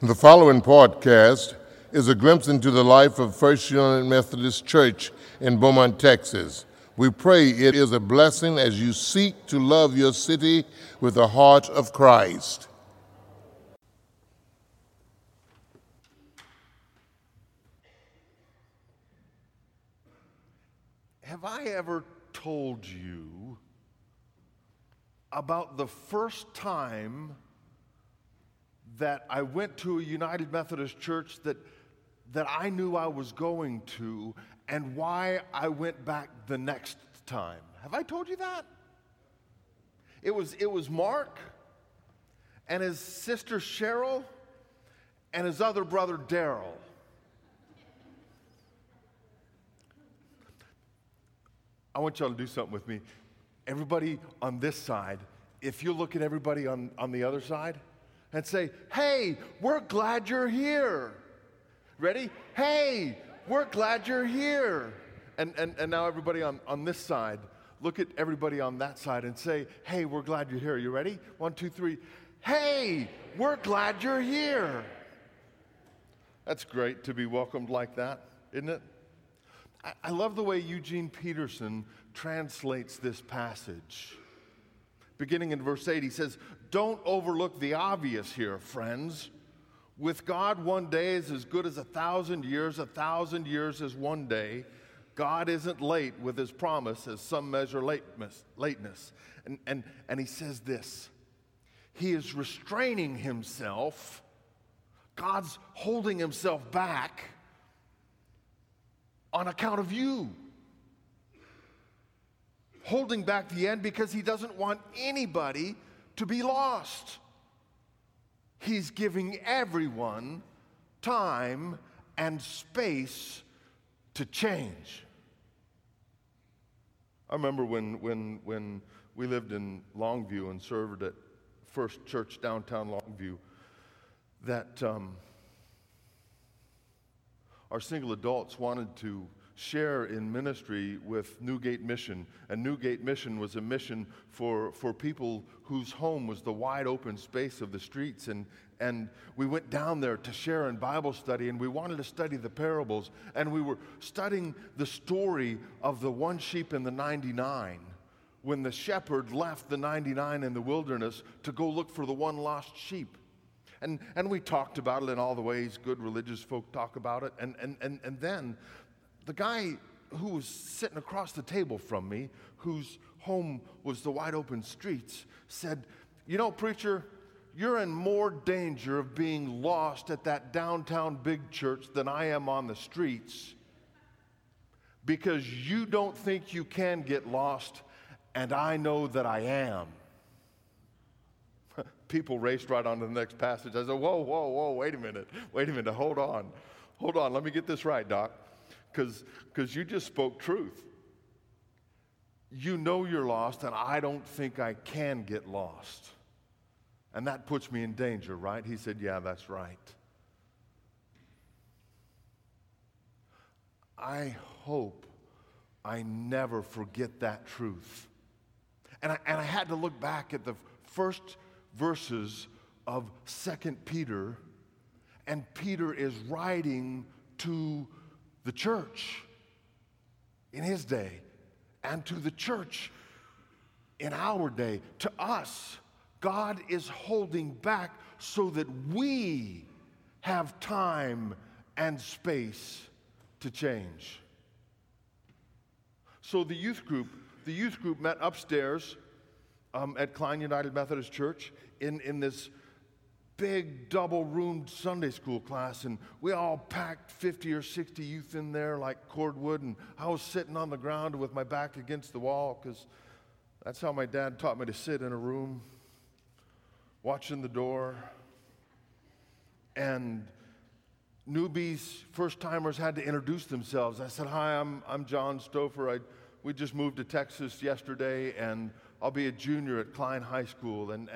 The following podcast is a glimpse into the life of First United Methodist Church in Beaumont, Texas. We pray it is a blessing as you seek to love your city with the heart of Christ. Have I ever told you about the first time that I went to a United Methodist Church that I knew I was going to, and why I went back the next time? Have I told you that? It was Mark and his sister Cheryl and his other brother Daryl. I want y'all to do something with me. Everybody on this side, if you look at everybody on the other side and say, "Hey, we're glad you're here." Ready? "Hey, we're glad you're here." And now everybody on this side, look at everybody on that side and say, "Hey, we're glad you're here." You ready? 1, 2, 3. "Hey, we're glad you're here." That's great to be welcomed like that, isn't it? I love the way Eugene Peterson translates this passage. Beginning in verse 8, he says, "Don't overlook the obvious here, friends. With God, one day is as good as 1,000 years. 1,000 years is one day. God isn't late with his promise, as some measure lateness. And he says this, he is restraining himself. God's holding himself back on account of you. Holding back the end because he doesn't want anybody to be lost. He's giving everyone time and space to change." I remember when we lived in Longview and served at First Church downtown Longview, that our single adults wanted to share in ministry with Newgate Mission. And Newgate Mission was a mission for people whose home was the wide open space of the streets. And we went down there to share in Bible study, and we wanted to study the parables. And we were studying the story of the one sheep and the 99, when the shepherd left the 99 in the wilderness to go look for the one lost sheep. And we talked about it in all the ways good religious folk talk about it. And then the guy who was sitting across the table from me, whose home was the wide open streets, said, "You know, preacher, you're in more danger of being lost at that downtown big church than I am on the streets, because you don't think you can get lost, and I know that I am." People raced right on to the next passage. I said, whoa, wait a minute, hold on, let me get this right, Doc. Because you just spoke truth. You know you're lost, and I don't think I can get lost. And that puts me in danger, right? He said, "Yeah, that's right." I hope I never forget that truth. And I had to look back at the first verses of 2 Peter, and Peter is writing to the church in his day, and to the church in our day, to us. God is holding back so that we have time and space to change. So the youth group met upstairs at Klein United Methodist Church in this big double-roomed Sunday school class, and we all packed 50 or 60 youth in there like cordwood, and I was sitting on the ground with my back against the wall, because that's how my dad taught me to sit in a room, watching the door. And newbies, first-timers had to introduce themselves. I said, "Hi, I'm John Stouffer. We just moved to Texas yesterday, and I'll be a junior at Klein High School." And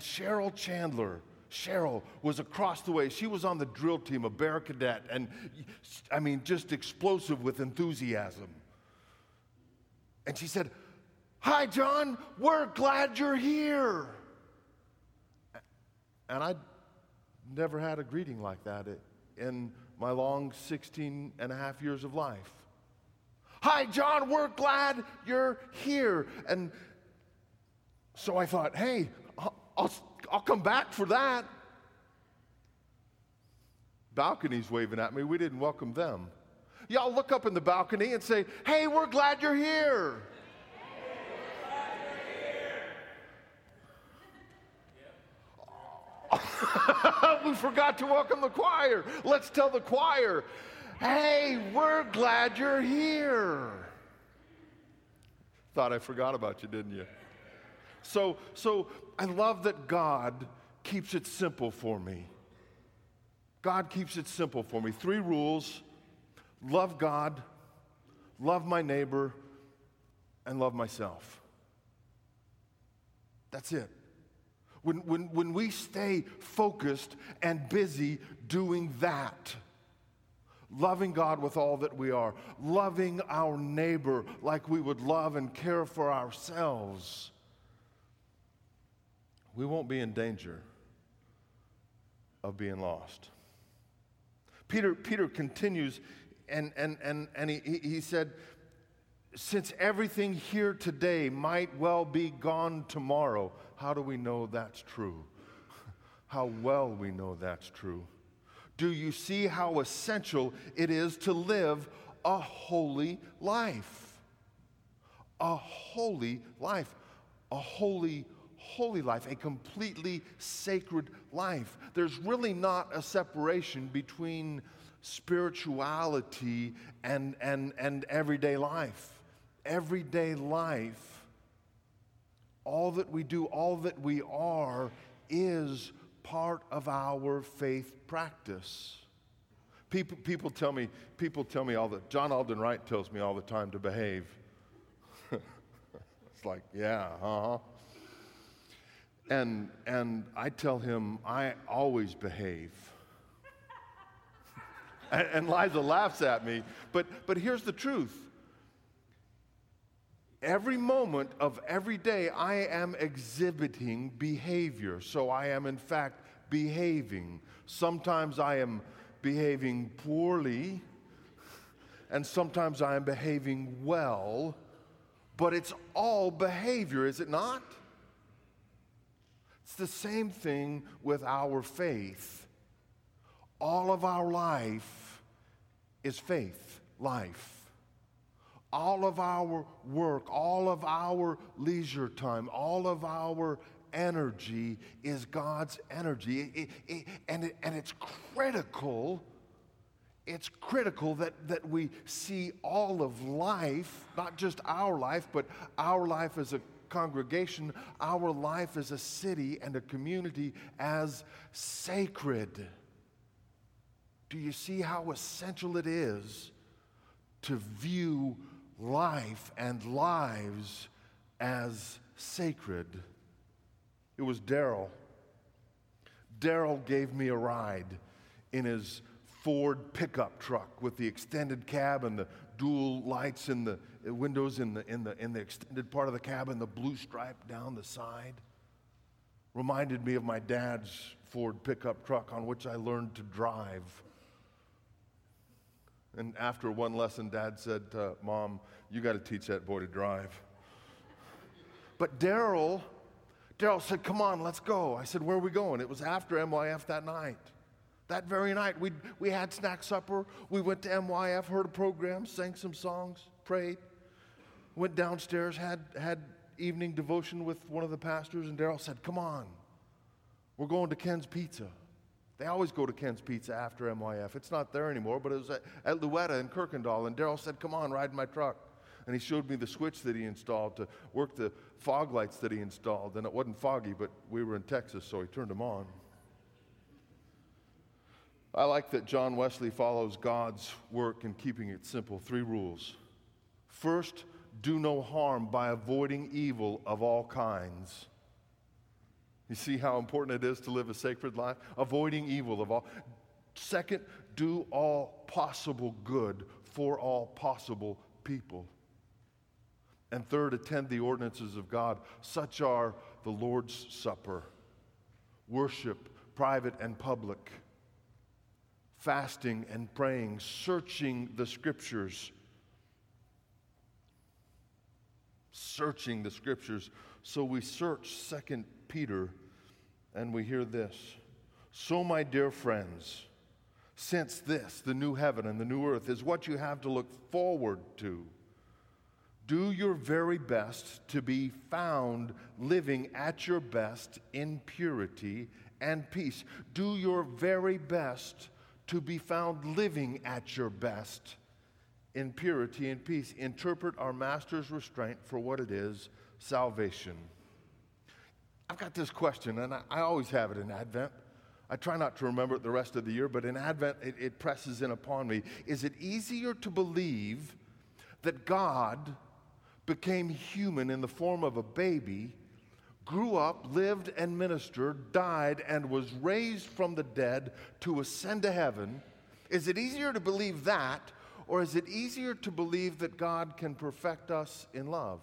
Cheryl Chandler, Cheryl was across the way. She was on the drill team, a bear cadet, and I mean, just explosive with enthusiasm. And she said, "Hi, John, we're glad you're here." And I never had a greeting like that in my long 16 and a half years of life. Hi, John, we're glad you're here. And so I thought, hey, I'll come back for that. Balcony's waving at me. We didn't welcome them. Y'all look up in the balcony and say, hey, we're glad you're here. We forgot to welcome the choir. Let's tell the choir, hey, we're glad you're here. Thought I forgot about you, didn't you? So I love that God keeps it simple for me. God keeps it simple for me. 3 rules: love God, love my neighbor, and love myself. That's it. When we stay focused and busy doing that, loving God with all that we are, loving our neighbor like we would love and care for ourselves, we won't be in danger of being lost. Peter continues, and he said, since everything here today might well be gone tomorrow. How do we know that's true? How well we know that's true. Do you see how essential it is to live a holy life? A holy life. A holy life. A completely sacred life. There's really not a separation between spirituality and everyday life. Everyday life, all that we do, all that we are, is part of our faith practice. People tell me all the John Alden Wright tells me all the time to behave. It's like, yeah, uh-huh. And I tell him I always behave. and Liza laughs at me, but here's the truth. Every moment of every day, I am exhibiting behavior. So I am, in fact, behaving. Sometimes I am behaving poorly, and sometimes I am behaving well, but it's all behavior, is it not? It's the same thing with our faith. All of our life is faith, life. All of our work, all of our leisure time, all of our energy is God's energy. It's critical. It's critical that we see all of life, not just our life, but our life as a congregation, our life as a city and a community, as sacred. Do you see how essential it is to view life and lives as sacred? It was Daryl. Daryl gave me a ride in his Ford pickup truck with the extended cab and the dual lights in the windows in the extended part of the cab and the blue stripe down the side. Reminded me of my dad's Ford pickup truck on which I learned to drive. And after one lesson, Dad said, Mom, you got to teach that boy to drive. But Daryl said, come on, let's go. I said, where are we going? It was after MYF that night. That very night, we had snack supper. We went to MYF, heard a program, sang some songs, prayed, went downstairs, had evening devotion with one of the pastors, and Daryl said, come on, we're going to Ken's Pizza. They always go to Ken's Pizza after MYF. It's not there anymore, but it was at Luetta in Kirkendall. And Daryl said, come on, ride my truck. And he showed me the switch that he installed to work the fog lights that he installed. And it wasn't foggy, but we were in Texas, so he turned them on. I like that John Wesley follows God's work in keeping it simple. 3 rules. First, do no harm by avoiding evil of all kinds. You see how important it is to live a sacred life? Avoiding evil of all. Second, do all possible good for all possible people. And third, attend the ordinances of God, such are the Lord's Supper, worship, private and public, fasting and praying, searching the Scriptures. Searching the Scriptures. So we search 2 Peter and we hear this. So, my dear friends, since this, the new heaven and the new earth, is what you have to look forward to, do your very best to be found living at your best in purity and peace. Do your very best to be found living at your best in purity and peace. Interpret our Master's restraint for what it is, salvation. I've got this question, and I always have it in Advent. I try not to remember it the rest of the year, but in Advent it presses in upon me. Is it easier to believe that God became human in the form of a baby, grew up, lived and ministered, died, and was raised from the dead to ascend to heaven? Is it easier to believe that, or is it easier to believe that God can perfect us in love?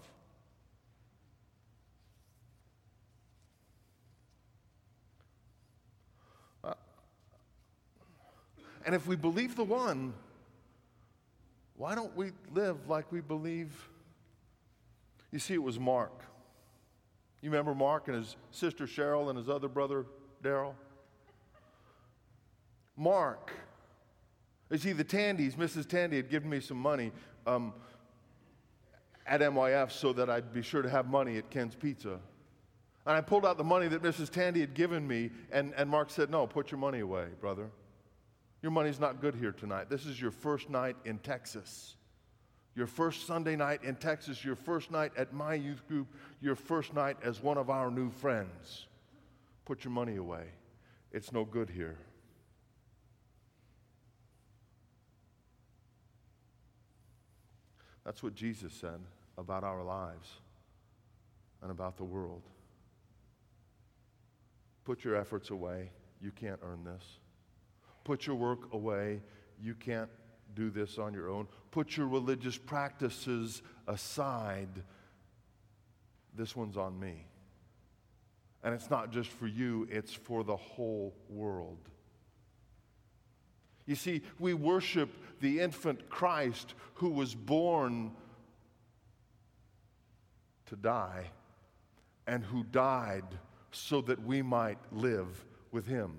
And if we believe the one, why don't we live like we believe? You see, it was Mark. You remember Mark and his sister Cheryl and his other brother Daryl? Mark. You see, the Tandys, Mrs. Tandy had given me some money at MYF so that I'd be sure to have money at Ken's Pizza. And I pulled out the money that Mrs. Tandy had given me, and Mark said, no, put your money away, brother. Your money's not good here tonight. This is your first night in Texas. Your first Sunday night in Texas, your first night at my youth group, your first night as one of our new friends. Put your money away. It's no good here. That's what Jesus said about our lives and about the world. Put your efforts away. You can't earn this. Put your work away. You can't do this on your own. Put your religious practices aside. This one's on me. And it's not just for you, it's for the whole world. You see, we worship the infant Christ who was born to die and who died so that we might live with him.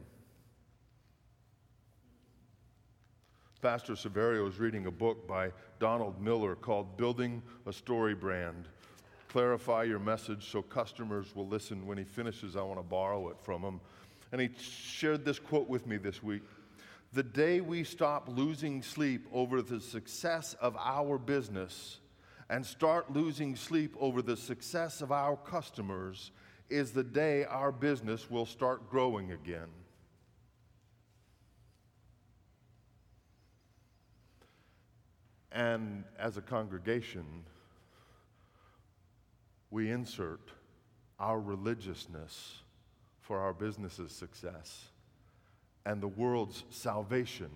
Pastor Saverio is reading a book by Donald Miller called Building a Story Brand. Clarify your message so customers will listen. When he finishes, I want to borrow it from him. And he shared this quote with me this week. The day we stop losing sleep over the success of our business and start losing sleep over the success of our customers is the day our business will start growing again. And as a congregation, we insert our religiousness for our business's success and the world's salvation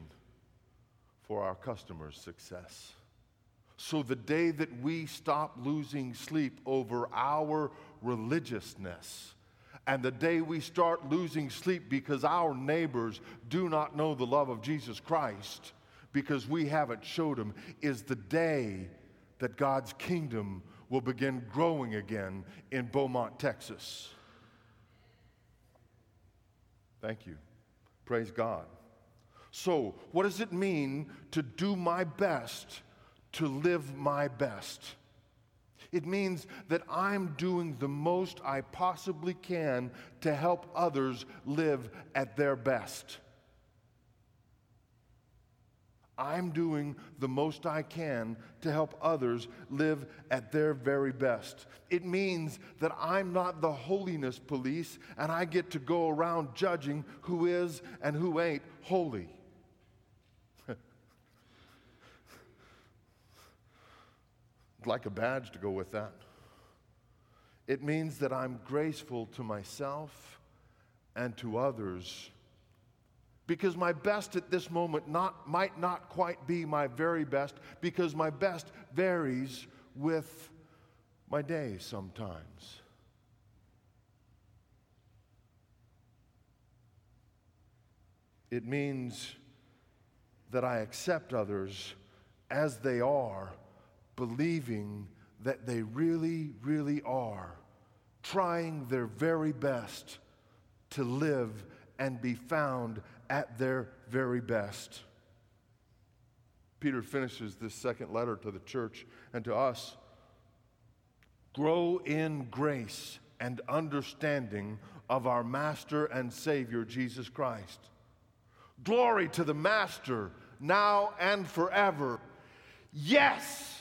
for our customers' success. So the day that we stop losing sleep over our religiousness and the day we start losing sleep because our neighbors do not know the love of Jesus Christ because we haven't showed him is the day that God's kingdom will begin growing again in Beaumont, Texas. Thank you. Praise God. So, what does it mean to do my best, to live my best? It means that I'm doing the most I possibly can to help others live at their best. I'm doing the most I can to help others live at their very best. It means that I'm not the holiness police and I get to go around judging who is and who ain't holy. I'd like a badge to go with that. It means that I'm graceful to myself and to others, because my best at this moment might not quite be my very best, because my best varies with my day sometimes. It means that I accept others as they are, believing that they really, really are trying their very best to live and be found at their very best. Peter finishes this second letter to the church and to us. Grow in grace and understanding of our Master and Savior, Jesus Christ. Glory to the Master, now and forever. Yes!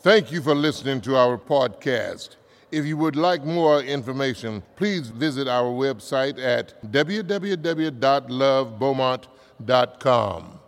Thank you for listening to our podcast. If you would like more information, please visit our website at www.lovebeaumont.com.